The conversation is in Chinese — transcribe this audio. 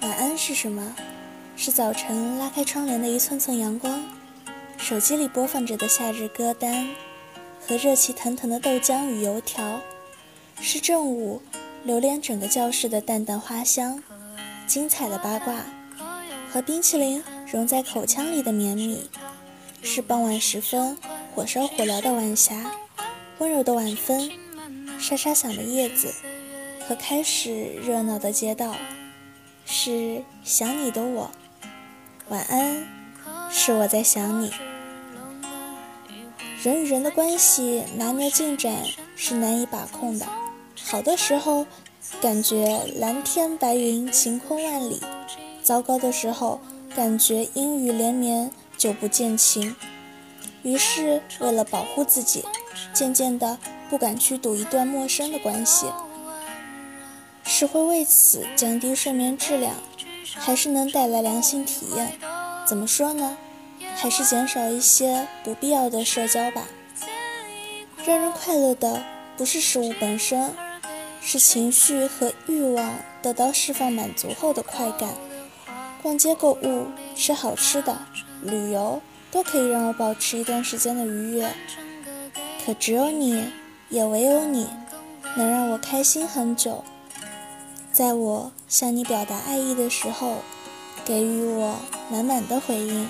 晚安是什么？是早晨拉开窗帘的一寸寸阳光，手机里播放着的夏日歌单和热气腾腾的豆浆与油条，是正午流连整个教室的淡淡花香，精彩的八卦和冰淇淋融在口腔里的绵密，是傍晚时分火烧火燎的晚霞，温柔的晚风，沙沙响的叶子和开始热闹的街道，是想你的我。晚安是我在想你。人与人的关系拿捏进展是难以把控的，好的时候感觉蓝天白云晴空万里，糟糕的时候感觉阴雨连绵久不见晴。于是为了保护自己，渐渐的不敢去赌一段陌生的关系，是会为此降低睡眠质量，还是能带来良性体验？怎么说呢，还是减少一些不必要的社交吧。让人快乐的不是事物本身，是情绪和欲望得到释放满足后的快感。逛街购物、吃好吃的、旅游都可以让我保持一段时间的愉悦，可只有你，也唯有你，能让我开心很久。在我向你表达爱意的时候，给予我满满的回应。